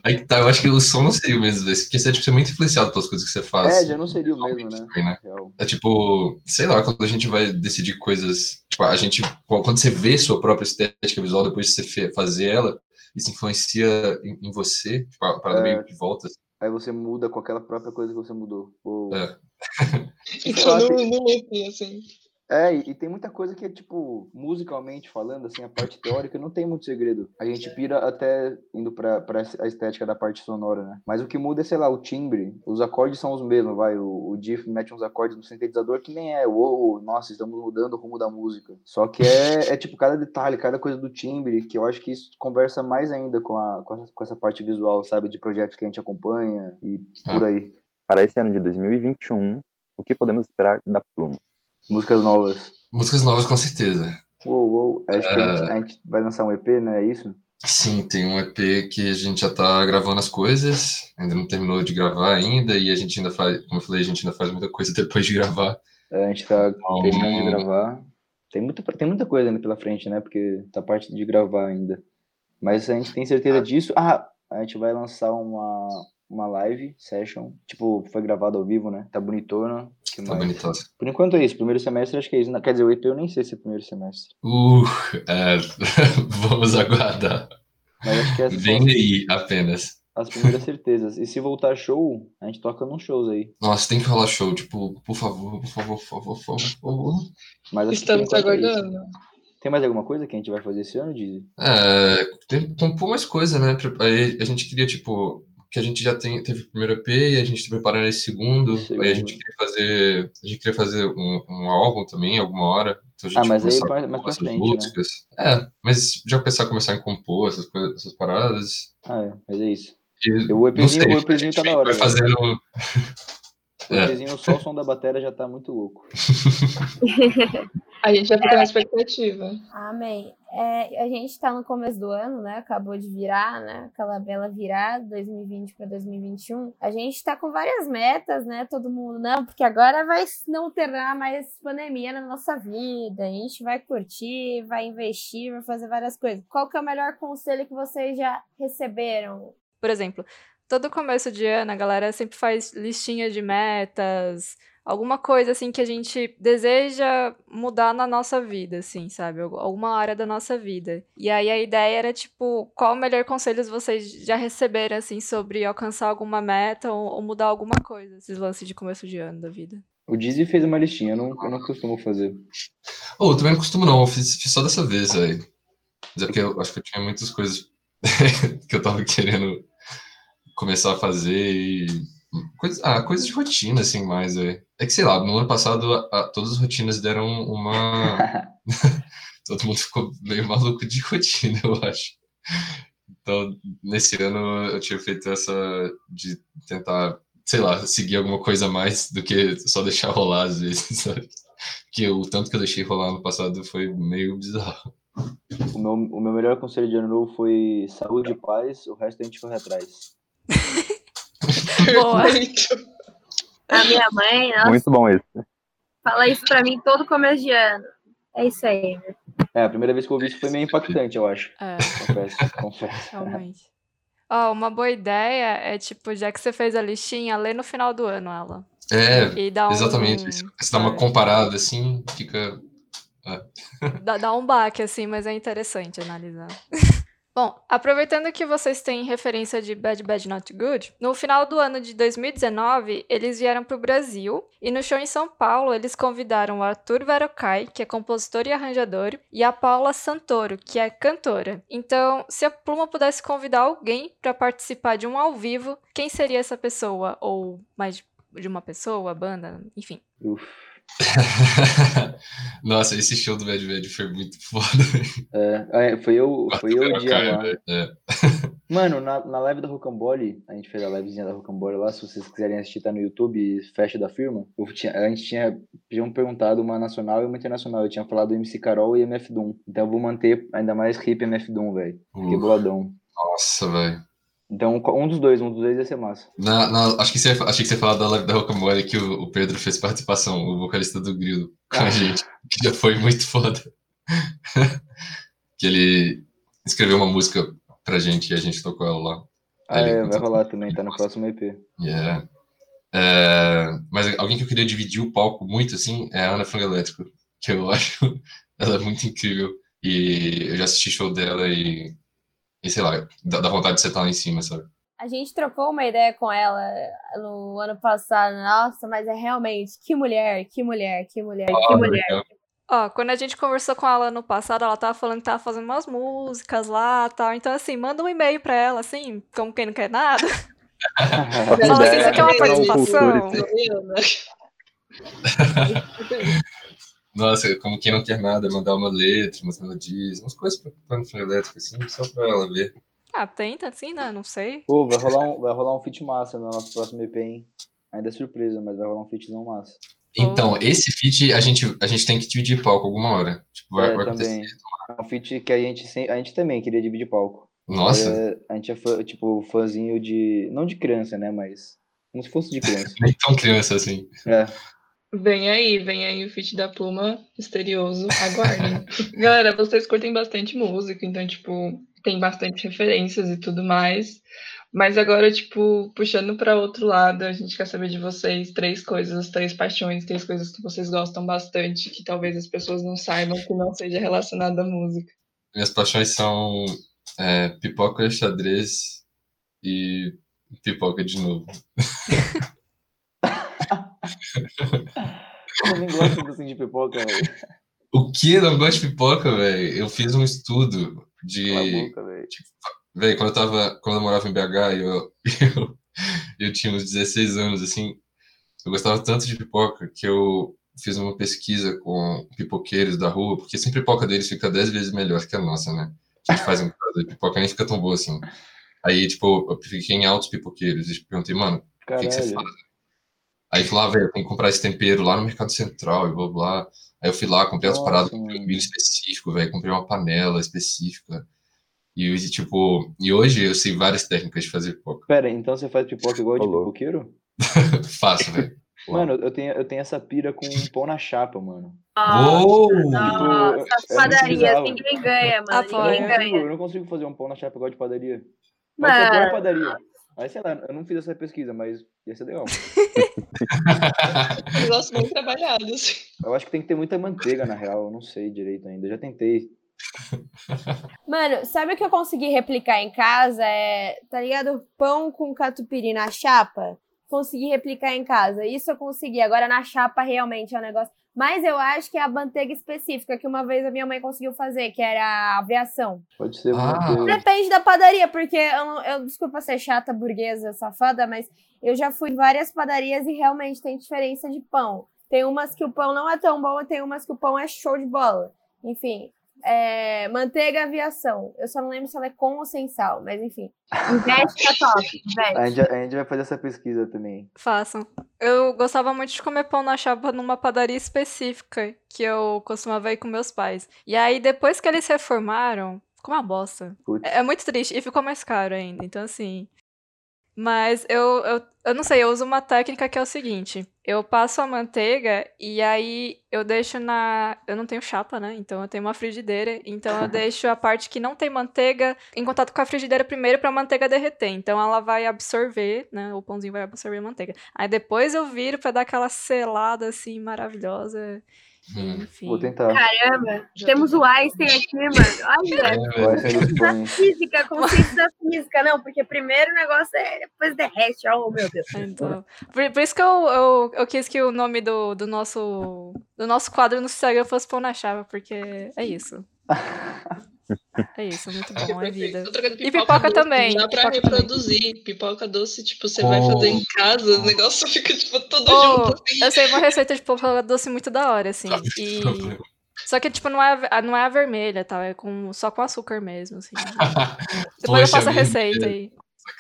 Aí tá, eu acho que o som não seria o mesmo, porque você é, tipo, você é muito influenciado pelas coisas que você faz. É, já não seria o mesmo, né? Também, né? É tipo, sei lá, quando a gente vai decidir coisas, tipo, a gente, quando você vê sua própria estética visual, depois de você fazer ela, isso influencia em, em você, tipo, a parada é, meio de volta. Assim. Aí você muda com aquela própria coisa que você mudou. Ou... É. Então, não, não é assim... É, e tem muita coisa que é, tipo, musicalmente falando, assim, a parte teórica não tem muito segredo. A gente pira até indo pra, pra a estética da parte sonora, né? Mas o que muda é, sei lá, o timbre. Os acordes são os mesmos, vai. O, o Diff mete uns acordes no sintetizador que nem é. Uou, nossa, estamos mudando o rumo da música. Só que é, é, tipo, cada detalhe, cada coisa do timbre, que eu acho que isso conversa mais ainda com, a, com, a, com essa parte visual, sabe? De projetos que a gente acompanha e por aí. Para esse ano de dois mil e vinte e um, o que podemos esperar da Pluma? Músicas novas. Músicas novas, com certeza. Uou, uou. Acho que a gente, a gente vai lançar um E P, né? É isso? Sim, tem um E P que a gente já tá gravando as coisas. Ainda não terminou de gravar ainda. E a gente ainda faz... Como eu falei, a gente ainda faz muita coisa depois de gravar. É, a gente tá então, terminando de gravar. Tem muita, tem muita coisa ainda pela frente, né? Porque tá parte de gravar ainda. Mas a gente tem certeza disso. Ah, a gente vai lançar uma... uma live session, tipo, foi gravado ao vivo, né? Tá bonitona. Que tá bonitona. Por enquanto é isso, primeiro semestre acho que é isso. Quer dizer, o E P eu nem sei se é primeiro semestre. Uh, é... vamos aguardar. Mas acho que é vem só... aí, apenas. As primeiras certezas. E se voltar show, a gente toca num shows aí. Nossa, tem que rolar show, tipo, por favor, por favor, por favor, por favor. Mas estamos aguardando. É tem mais alguma coisa que a gente vai fazer esse ano, Dizzy? É, tem, tem um pouco mais coisa, né? Aí a gente queria, tipo... que a gente já tem, teve o primeiro E P e a gente tá preparando esse segundo, segundo. Aí a gente queria fazer, a gente queria fazer um, um álbum também, alguma hora. Então a gente ah, mas aí mais pra essas frente, músicas. Né? É, mas já pensar em começar a compor essas coisas, essas paradas. Ah, é, mas é isso. E, o EPzinho, sei, o EPzinho tá da hora. Vai fazendo... O EPzinho, é. Só o som da bateria já tá muito louco. A gente já fica na expectativa. Amém. É, a gente está no começo do ano, né? Acabou de virar, né? Aquela bela virada, dois mil e vinte para dois mil e vinte e um. A gente está com várias metas, né? Todo mundo, não, porque agora vai não ter mais pandemia na nossa vida. A gente vai curtir, vai investir, vai fazer várias coisas. Qual que é o melhor conselho que vocês já receberam? Por exemplo, todo começo de ano, a galera sempre faz listinha de metas... Alguma coisa, assim, que a gente deseja mudar na nossa vida, assim, sabe? Alguma área da nossa vida. E aí a ideia era, tipo, qual o melhor conselho vocês já receberam, assim, sobre alcançar alguma meta ou, ou mudar alguma coisa, esses lances de começo de ano da vida. O Dizzy fez uma listinha, eu não, eu não costumo fazer. Oh, eu também não costumo, não. Eu fiz, fiz só dessa vez, aí. Mas é porque eu acho que eu tinha muitas coisas que eu tava querendo começar a fazer e... Coisa, ah, coisa de rotina, assim, mais, é. É que, sei lá, no ano passado, a, a, todas as rotinas deram uma... Todo mundo ficou meio maluco de rotina, eu acho. Então, nesse ano, eu tinha feito essa de tentar, sei lá, seguir alguma coisa a mais do que só deixar rolar, às vezes, sabe? Porque o tanto que eu deixei rolar no passado foi meio bizarro. O meu, o meu melhor conselho de ano novo foi saúde e paz, o resto a gente corre atrás. Boa. A minha mãe, nossa, muito bom isso. Fala isso pra mim todo começo de ano. É isso aí. É, a primeira vez que eu ouvi isso foi meio impactante, eu acho. É. Confesso, confesso. Realmente. Ó, oh, uma boa ideia é, tipo, já que você fez a listinha, lê no final do ano ela. É, e dá um... exatamente. Você dá uma comparada, assim, fica... É. Dá, dá um baque, assim, mas é interessante analisar. Bom, aproveitando que vocês têm referência de Bad Bad Not Good, no final do ano de dois mil e dezenove, eles vieram para o Brasil e no show em São Paulo eles convidaram o Arthur Varocai, que é compositor e arranjador, e a Paula Santoro, que é cantora. Então, se a Pluma pudesse convidar alguém para participar de um ao vivo, quem seria essa pessoa? Ou mais de uma pessoa, a banda, enfim. Uf. Nossa, esse show do Bad Bad foi muito foda. É, foi eu, foi eu o dia cara, lá. É. Mano, na, na live da Rocambole, a gente fez a livezinha da Rocambole lá, se vocês quiserem assistir, tá no YouTube, Festa da Firma. Tinha, a gente tinha, tinha perguntado uma nacional e uma internacional. Eu tinha falado M C Carol e M F Doom. Então eu vou manter ainda mais hip M F Doom, velho. Fiquei boladão. Nossa, velho. Então, um dos dois, um dos dois ia ser massa. Na, na, acho que você, achei que você ia falar da live da Rocambole que o, o Pedro fez participação, o vocalista do Grilo, com ah. a gente, que já foi muito foda. Que ele escreveu uma música pra gente e a gente tocou ela lá. Ah, ele é, vai rolar também, tá no próximo E P. Yeah. É, mas alguém que eu queria dividir o palco muito, assim, é a Ana Fraga Elétrica, que eu acho ela é muito incrível. E eu já assisti show dela e... E sei lá, dá vontade de você estar lá em cima, sabe? A gente trocou uma ideia com ela no ano passado. Nossa, mas é realmente, que mulher, que mulher, que mulher, ah, que mulher. Legal. Ó, quando a gente conversou com ela no passado, ela tava falando que tava fazendo umas músicas lá e tal. Então, assim, manda um e-mail pra ela, assim, como quem não quer nada. Fala assim, você quer uma participação? Nossa, como quem não quer nada, mandar uma letra, umas melodias, umas coisas pra cantar elétrico, assim, só pra ela ver. Ah, tenta, assim, né? Não sei. Pô, vai rolar um, vai rolar um feat massa no nosso próximo E P, hein? Ainda é surpresa, mas vai rolar um featzão massa. Então, esse feat a gente, a gente tem que dividir palco alguma hora. Tipo, vai, é, vai também. Acontecer. É um feat que a gente, sem, a gente também queria dividir palco. Nossa. É, a gente é, fã, tipo, fãzinho de... Não de criança, né? Mas como se fosse de criança. Nem tão criança, assim. É. Vem aí, vem aí o feat da Pluma, misterioso, aguardem. Galera, vocês curtem bastante música, então, tipo, tem bastante referências e tudo mais. Mas agora, tipo, puxando pra outro lado, a gente quer saber de vocês três coisas, três paixões, três coisas que vocês gostam bastante, que talvez as pessoas não saibam, que não seja relacionada à música. Minhas paixões são é, pipoca, xadrez e pipoca de novo. Eu nem gosto assim, de pipoca, velho. O que? Não gosto de pipoca, velho. Eu fiz um estudo de. Velho, tipo, quando eu tava. Quando eu morava em B H, eu, eu, eu tinha uns dezesseis anos, assim. Eu gostava tanto de pipoca que eu fiz uma pesquisa com pipoqueiros da rua, porque sempre a pipoca deles fica dez vezes melhor que a nossa, né? A gente faz um caso de pipoca nem fica tão boa assim. Aí, tipo, eu fiquei em altos pipoqueiros e perguntei, mano, o que, que você faz? Aí fui lá, velho, tem que comprar esse tempero lá no Mercado Central e blá blá. Aí eu fui lá, comprei as paradas, comprei um milho específico, velho, comprei uma panela específica. E tipo, e hoje eu sei várias técnicas de fazer pipoca. Pera, então você faz pipoca igual de pipoqueiro? Faço, velho. Mano, eu tenho, eu tenho essa pira com um pão na chapa, mano. Oh, oh, nossa, tipo, eu, padaria, ninguém ganha, mano. Ah, ninguém eu, ganha. Eu não consigo fazer um pão na chapa igual de padaria. Mas você adora padaria. Aí, sei lá, eu não fiz essa pesquisa, mas ia ser legal. Negócio bem trabalhado. Eu acho que tem que ter muita manteiga, na real. Eu não sei direito ainda. Eu já tentei. Mano, sabe o que eu consegui replicar em casa? É, tá ligado? Pão com catupiry na chapa. Consegui replicar em casa. Isso eu consegui. Agora, na chapa, realmente é um negócio... Mas eu acho que é a manteiga específica que uma vez a minha mãe conseguiu fazer, que era a aviação. Pode ser manteiga. Ah. Depende da padaria, porque eu, eu, desculpa ser chata, burguesa, safada, mas eu já fui em várias padarias e realmente tem diferença de pão. Tem umas que o pão não é tão bom e tem umas que o pão é show de bola. Enfim, é, manteiga, aviação. Eu só não lembro se ela é com ou sem sal, mas enfim. Investe tá top, investe. A gente, a gente vai fazer essa pesquisa também. Façam. Eu gostava muito de comer pão na chapa numa padaria específica que eu costumava ir com meus pais. E aí, depois que eles reformaram, ficou uma bosta. É, é muito triste. E ficou mais caro ainda. Então, assim... Mas eu, eu, eu não sei, eu uso uma técnica que é o seguinte. Eu passo a manteiga e aí eu deixo na... Eu não tenho chapa, né? Então, eu tenho uma frigideira. Então, eu deixo a parte que não tem manteiga em contato com a frigideira primeiro pra manteiga derreter. Então, ela vai absorver, né? O pãozinho vai absorver a manteiga. Aí, depois eu viro pra dar aquela selada, assim, maravilhosa. Sim, sim. Vou tentar. Caramba, temos o Einstein aqui, mano. Olha, é, física, consciência da física, não, porque primeiro o negócio é, depois derrete, oh meu Deus. Então, por, por isso que eu, eu, eu quis que o nome do, do, nosso, do nosso quadro no Instagram fosse Pão na Chapa, porque é isso. É isso, muito bom, é vida. E pipoca também. Dá pra reproduzir. Pipoca doce, tipo, você vai fazer em casa, o negócio fica, tipo, todo junto. Eu sei uma receita de pipoca doce muito da hora, assim. E... Só que, tipo, não é, não é a vermelha, tá? É com, só com açúcar mesmo, assim. Depois eu faço a receita aí.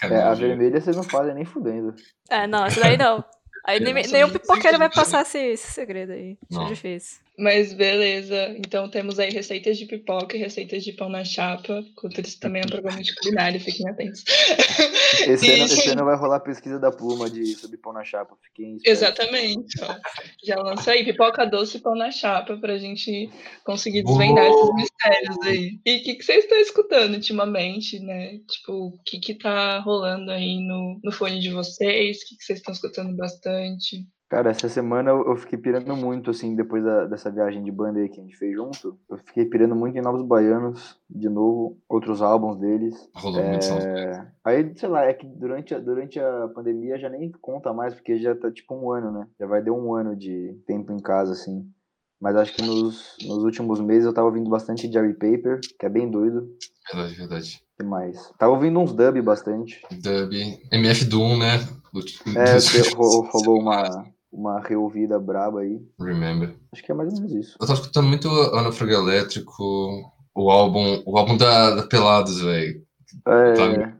É, a vermelha vocês não fazem nem fudendo. É, não, isso daí não. Aí nem, nenhum pipoqueiro vai passar esse, esse segredo aí. Isso é difícil. Mas beleza, então temos aí receitas de pipoca e receitas de pão na chapa. Culturice também é um programa de culinária, fiquem atentos. Esse, e... ano, esse ano vai rolar pesquisa da Pluma de, sobre pão na chapa, fiquem espertos. Exatamente, ó. Já lança aí pipoca doce e pão na chapa pra gente conseguir desvendar esses mistérios aí. E o que, que vocês estão escutando ultimamente, né? Tipo, o que, que tá rolando aí no, no fone de vocês? O que, que vocês estão escutando bastante? Cara, essa semana eu fiquei pirando muito, assim, depois da, dessa viagem de banda aí que a gente fez junto. Eu fiquei pirando muito em Novos Baianos, de novo, outros álbuns deles. Rolou é... muito é... Aí, sei lá, é que durante a, durante a pandemia já nem conta mais, porque já tá tipo um ano, né? Já vai dar um ano de tempo em casa, assim. Mas acho que nos, nos últimos meses eu tava ouvindo bastante Jerry Paper, que é bem doido. Verdade, verdade. O que mais? Tava ouvindo uns dub bastante. Dub. M F Doom, né? É, rolou uma... uma reouvida braba aí. Remember. Acho que é mais ou menos isso. Eu tava escutando muito Ana Fraga Elétrica, o álbum, o álbum da, da Pelados, velho. É, tá,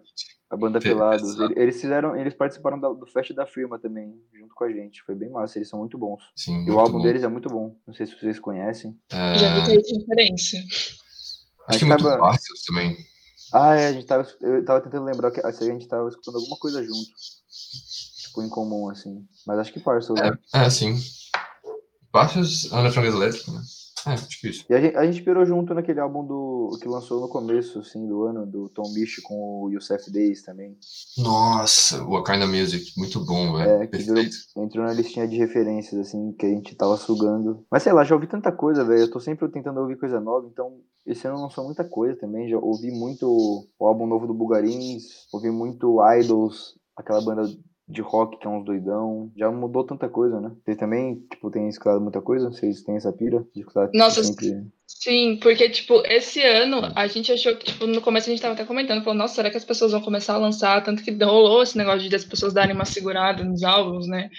a banda Pelados. Eles, eles fizeram, eles participaram da, do Fest da Firma também, junto com a gente. Foi bem massa, eles são muito bons. Sim, muito e o álbum bom. Deles é muito bom. Não sei se vocês conhecem. É... Já vi que é de referência. Acho que é muito fácil também. Ah, é, a gente tava, eu tava tentando lembrar que a gente tava escutando alguma coisa junto. Em comum, assim. Mas acho que Parcels, é, né? É, sim. Parcels, Ana Fraga Elétrica, né? É, difícil. E a gente, a gente pirou junto naquele álbum do, que lançou no começo, assim, do ano, do Tom Misch com o Yussef Dayes também. Nossa, What Kind of Music, muito bom, velho. É, que durou, entrou na listinha de referências, assim, que a gente tava sugando. Mas sei lá, já ouvi tanta coisa, velho. Eu tô sempre tentando ouvir coisa nova, então esse ano lançou muita coisa também. Já ouvi muito o álbum novo do Bugarins, ouvi muito Idols, aquela banda de rock, que é uns doidão. Já mudou tanta coisa, né? Vocês também, tipo, têm escutado muita coisa? Vocês têm essa pira de escutar? Nossa, sempre... sim, porque, tipo, esse ano a gente achou que, tipo, no começo a gente tava até comentando, falou, nossa, será que as pessoas vão começar a lançar? Tanto que rolou esse negócio de as pessoas darem uma segurada nos álbuns, né?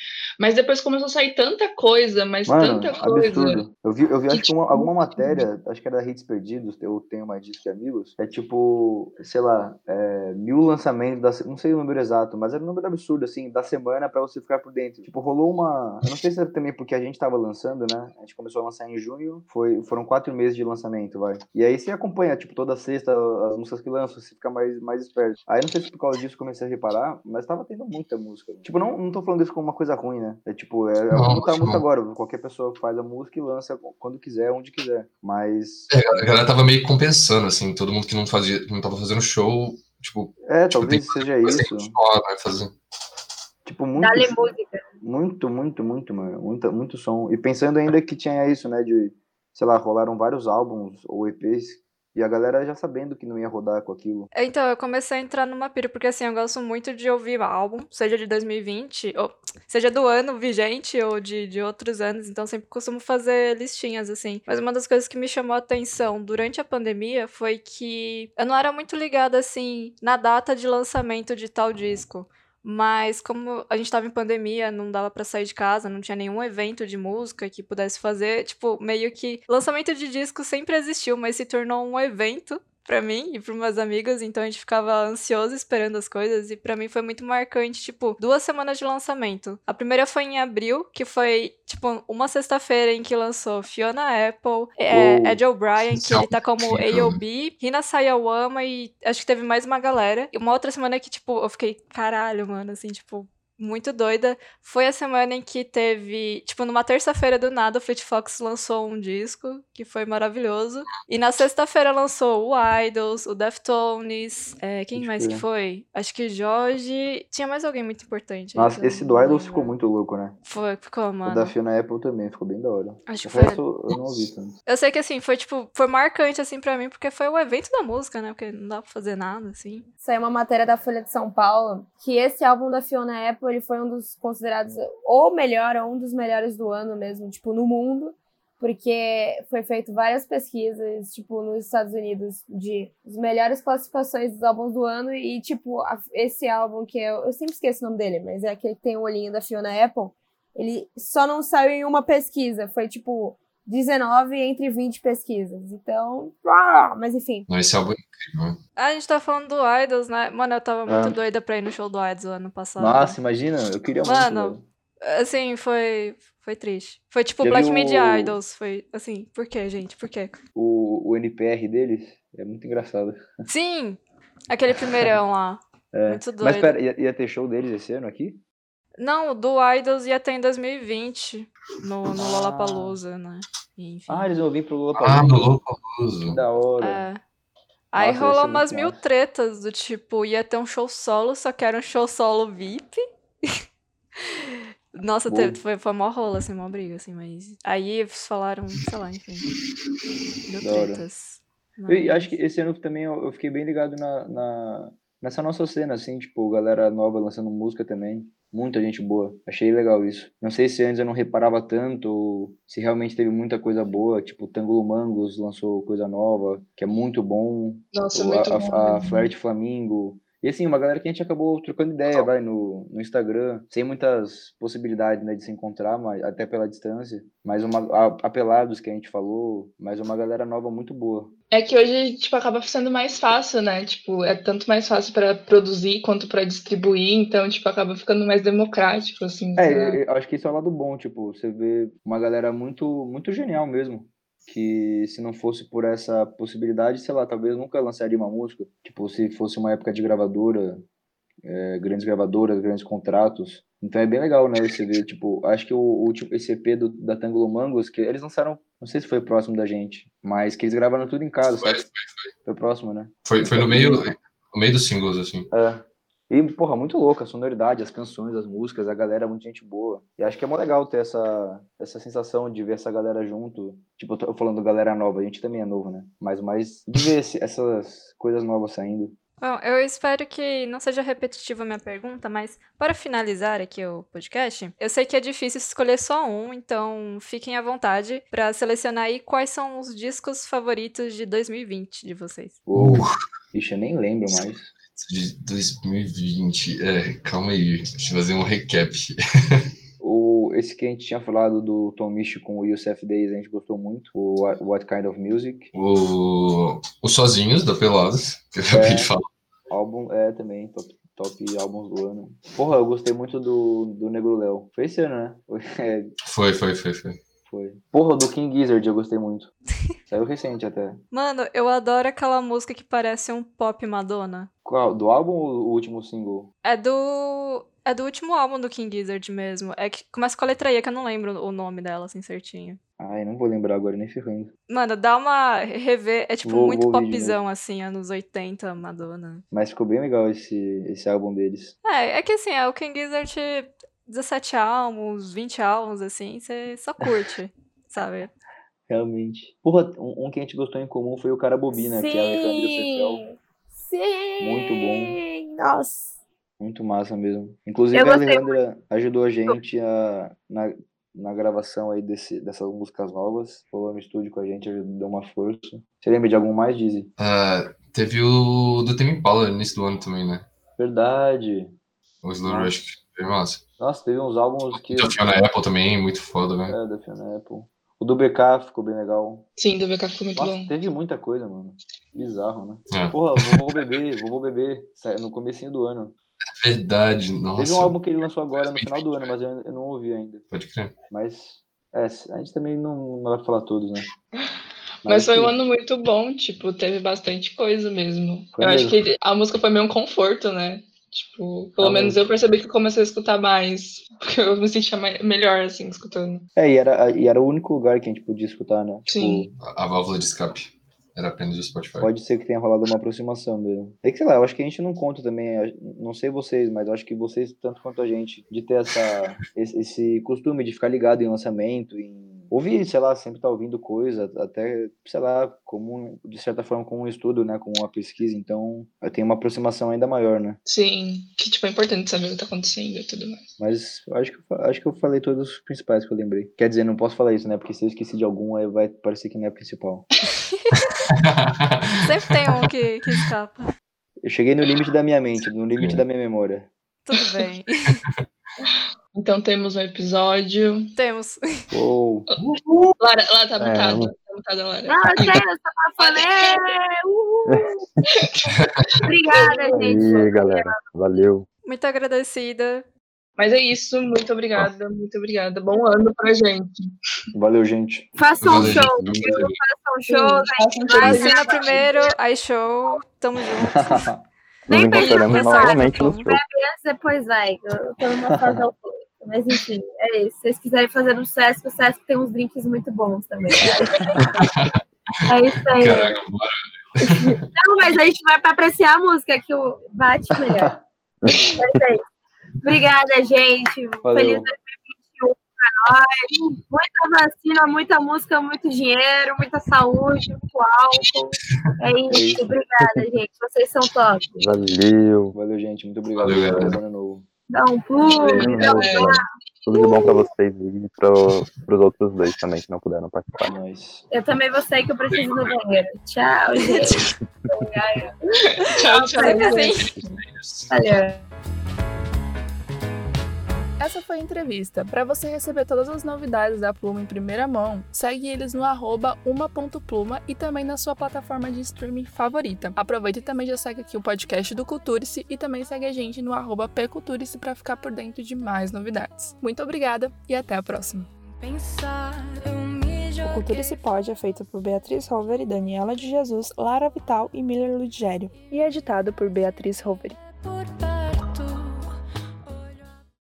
Mas depois começou a sair tanta coisa, mas Mano, tanta coisa. Absurdo. Eu vi, eu vi acho que uma, alguma matéria, acho que era da Hits Perdidos, eu tenho mais disco de amigos, é tipo, sei lá, é, mil lançamentos, da, não sei o número exato, mas era um número absurdo, assim, da semana pra você ficar por dentro. Tipo, rolou uma... Eu não sei se é também porque a gente tava lançando, né? A gente começou a lançar em junho, foi, foram quatro meses de lançamento, vai. E aí você acompanha, tipo, toda sexta as músicas que lançam, você fica mais, mais esperto. Aí não sei se por causa disso eu comecei a reparar, mas tava tendo muita música. Tipo, não, não tô falando isso como uma coisa ruim, né? É tipo, é muita é música agora. Qualquer pessoa faz a música e lança quando quiser, onde quiser. Mas... É, a galera tava meio compensando, assim, todo mundo que não fazia, não tava fazendo show, tipo... É, tipo, talvez seja isso. Hora, né, fazer. Tipo, muito, muito, muito, muito, mano. Muito, muito som. E pensando ainda que tinha isso, né, de... sei lá, rolaram vários álbuns ou E Ps e a galera já sabendo que não ia rodar com aquilo. Então, eu comecei a entrar numa pira, porque assim, eu gosto muito de ouvir álbum, seja de dois mil e vinte, ou seja do ano vigente ou de, de outros anos, então sempre costumo fazer listinhas, assim. Mas uma das coisas que me chamou a atenção durante a pandemia foi que eu não era muito ligada, assim, na data de lançamento de tal disco. Mas como a gente tava em pandemia, não dava pra sair de casa, não tinha nenhum evento de música que pudesse fazer, tipo, meio que lançamento de disco sempre existiu, mas se tornou um evento pra mim e pros meus amigos, então a gente ficava ansioso esperando as coisas, e pra mim foi muito marcante, tipo, duas semanas de lançamento. A primeira foi em abril, que foi, tipo, uma sexta-feira em que lançou Fiona Apple, é, Ed O'Brien, que ele tá como A O B, Rina Sawayama, e acho que teve mais uma galera. E uma outra semana que, tipo, eu fiquei, caralho, mano, assim, tipo, muito doida, foi a semana em que teve... Tipo, numa terça-feira do nada, o Fleet Fox lançou um disco, que foi maravilhoso. E na sexta-feira lançou o Idols, o Deftones... É, quem Acho mais que... que foi? Acho que Jorge... Tinha mais alguém muito importante. Nossa, então, esse do Idols ficou muito louco, né? Foi, ficou, mano. O da Fiona Apple também, ficou bem da hora. Acho que foi... Eu não ouvi tanto. Eu sei que, assim, foi, tipo, foi marcante, assim, pra mim, porque foi o evento da música, né? Porque não dá pra fazer nada, assim. Saiu uma matéria da Folha de São Paulo, que esse álbum da Fiona Apple ele foi um dos considerados, ou melhor, ou um dos melhores do ano mesmo, tipo, no mundo, porque foi feito várias pesquisas, tipo, nos Estados Unidos, de as melhores classificações dos álbuns do ano, e, tipo, a, esse álbum que eu, eu sempre esqueço o nome dele, mas é aquele que tem o olhinho da Fiona Apple, ele só não saiu em uma pesquisa, foi, tipo, dezenove entre vinte pesquisas, então... Mas enfim... Esse álbum é incrível. Ah, a gente tá falando do Idols, né? Mano, eu tava muito é. doida pra ir no show do Idols o ano passado. Nossa, imagina, eu queria Mano, muito. Mano, assim, foi... Foi triste. Foi tipo já Black Media o... Idols, foi assim, por quê, gente? Por quê? O, o N P R deles é muito engraçado. Sim! Aquele primeirão lá. É. Muito doido. Mas pera, ia, ia ter show deles esse ano aqui? Não, o do Idols ia ter em dois mil e vinte, no, no ah. Lollapalooza, né? Enfim. Ah, eles vão vir pro Lollapalooza. Ah, no Lollapalooza. Que da hora. É. Aí Nossa, rolou umas mil massa. tretas, do tipo, ia ter um show solo, só que era um show solo V I P. Nossa, teve, foi, foi mó rola, assim, mó briga, assim, mas... Aí eles falaram, sei lá, enfim. Deu tretas. Mas... Eu acho que esse ano também eu fiquei bem ligado na, na... nessa nossa cena, assim, tipo, galera nova lançando música também. Muita gente boa. Achei legal isso. Não sei se antes eu não reparava tanto ou se realmente teve muita coisa boa. Tipo, o Tângulo Mangos lançou coisa nova, que é muito bom. Nossa, o, muito a, bom. A, a Flerte Flamingo. E assim, uma galera que a gente acabou trocando ideia, vai, no, no Instagram. Sem muitas possibilidades, né, de se encontrar, mas, até pela distância. Mas uma, a, a Pelados que a gente falou, mas uma galera nova muito boa. É que hoje, tipo, acaba sendo mais fácil, né? Tipo, é tanto mais fácil pra produzir quanto pra distribuir, então, tipo, acaba ficando mais democrático, assim. É, eu acho que isso é o lado bom, tipo, você vê uma galera muito, muito genial mesmo, que se não fosse por essa possibilidade, sei lá, talvez nunca lançaria uma música. Tipo, se fosse uma época de gravadora, é, grandes gravadoras, grandes contratos. Então é bem legal, né, você ver, tipo, acho que o, o tipo, esse E P do, da Tângulo Mangos, que eles lançaram, não sei se foi próximo da gente, mas que eles gravaram tudo em casa, foi, sabe? Foi, foi. foi próximo, né? Foi, foi no meio, no meio dos singles, assim. É. E, porra, muito louca a sonoridade, as canções, as músicas, a galera, muita gente boa. E acho que é mó legal ter essa, essa sensação de ver essa galera junto. Tipo, eu tô falando galera nova, a gente também é novo, né? Mas mais de ver esse, essas coisas novas saindo. Bom, eu espero que não seja repetitiva a minha pergunta, mas para finalizar aqui o podcast, eu sei que é difícil escolher só um, então fiquem à vontade para selecionar aí quais são os discos favoritos de dois mil e vinte de vocês. Uou, ixi, eu nem lembro mais. De dois mil e vinte, é, calma aí, deixa eu fazer um recap. O, esse que a gente tinha falado do Tom Misch com o Yussef Dayes, a gente gostou muito. O What Kind of Music. O, o Sozinhos, da Pelados, que eu acabei é, de falar. Álbum, é, também, top, top álbuns do ano. Porra, eu gostei muito do, do Negro Léo. Foi esse ano, né? É. Foi, foi, foi, foi. Foi. Porra, do King Gizzard eu gostei muito. Saiu recente até. Mano, eu adoro aquela música que parece um pop Madonna. Qual? Do álbum ou o último single? É do... É do último álbum do King Gizzard mesmo. É que começa com a letra E, que eu não lembro o nome dela, assim, certinho. Ai, não vou lembrar agora, nem ferrando. Mano, dá uma rever... É, tipo, vou, muito vou popzão, assim, anos oitenta, Madonna. Mas ficou bem legal esse, esse álbum deles. É, é que assim, é, o King Gizzard... dezessete álbuns, vinte álbuns, assim, você só curte, sabe? Realmente. Porra, um, um que a gente gostou em comum foi o Cara Bobina, Sim. que é a Alexandria Social. Sim! Muito bom. Nossa! Muito massa mesmo. Inclusive, a Alexandria ajudou a gente a, na, na gravação aí desse, dessas músicas novas. Foi no estúdio com a gente, ajudou, deu uma força. Você lembra de algum mais, Dizzy? Uh, teve o do Tame Impala no início do ano também, né? Verdade. O Slow Rush. Nossa. Nossa, teve uns álbuns que... Da Fiona Apple também, muito foda, velho. É, da Fiona Apple. O do B K ficou bem legal. Sim, do B K ficou muito Nossa, bom. Nossa, teve muita coisa, mano. Bizarro, né? É. Porra, Vovô Bebê, Vovô Bebê, no comecinho do ano. É verdade, nossa. Teve um álbum que ele lançou agora, no final do ano, mas eu não ouvi ainda. Pode crer. Mas, é, a gente também não, não vai falar todos, né? Mas foi um ano muito bom, tipo, teve bastante coisa mesmo. Foi eu mesmo. Acho que a música foi meio um conforto, né? Tipo, pelo Amém. menos eu percebi que eu comecei a escutar mais, porque eu me sentia mais, melhor, assim, escutando. É, e era, e era o único lugar que a gente podia escutar, né? Sim. Tipo, a, a válvula de escape era apenas o Spotify. Pode ser que tenha rolado uma aproximação mesmo. É que, sei lá, eu acho que a gente não conta também, não sei vocês, mas eu acho que vocês, tanto quanto a gente, de ter essa, esse, esse costume de ficar ligado em lançamento, em... ouvir, sei lá, sempre tá ouvindo coisa, até, sei lá, como, de certa forma, com um estudo, né, com uma pesquisa, então tem uma aproximação ainda maior, né? Sim, que, tipo, é importante saber o que tá acontecendo e tudo mais. Mas acho que, acho que eu falei todos os principais que eu lembrei. Quer dizer, não posso falar isso, né, porque se eu esqueci de algum, aí vai parecer que não é principal. Sempre tem um que, que escapa. Eu cheguei no limite da minha mente, no limite é. da minha memória. Tudo bem. Então temos um episódio. Temos. Uou. Lara, Lara tá mutada. É. Tá mutada, Lara. Ah, sério, tá passando. Obrigada, gente. Aí, galera. Valeu. Muito agradecida. Mas é isso. Muito obrigada. Muito obrigada. Bom ano pra gente. Valeu, gente. Façam um show. Façam um show. Assina primeiro. Aí, show. Tamo junto. Nem encontraremos novamente no show. Depois vai. Eu tô numa fase altura. Mas enfim, é isso. Se vocês quiserem fazer no Sesc, o Sesc tem uns drinks muito bons também. É isso aí. Caraca, bora. Não, mas a gente vai pra apreciar a música que o bate melhor. É isso aí. Obrigada, gente. Valeu. Feliz dois mil e vinte e um pra nós. Muita vacina, muita música, muito dinheiro, muita saúde, muito álcool. É isso. É isso. Obrigada, gente. Vocês são top. Valeu. Valeu, gente. Muito obrigado. Valeu, galera. Dá um pulo. Tudo de bom pra vocês e pro, pros outros dois também que não puderam participar. Mas... eu também vou sair que eu preciso do banheiro. Tchau, gente. Tchau, tchau. Valeu. Essa foi a entrevista. Para você receber todas as novidades da Pluma em primeira mão, segue eles no arroba uma ponto pluma e também na sua plataforma de streaming favorita. Aproveita e também já segue aqui o podcast do Culturice e também segue a gente no arroba pculturice para ficar por dentro de mais novidades. Muito obrigada e até a próxima. O Culturice Pod é feito por Beatriz Rover e Daniela de Jesus, Lara Vital e Miller Ludgério e é editado por Beatriz Rover.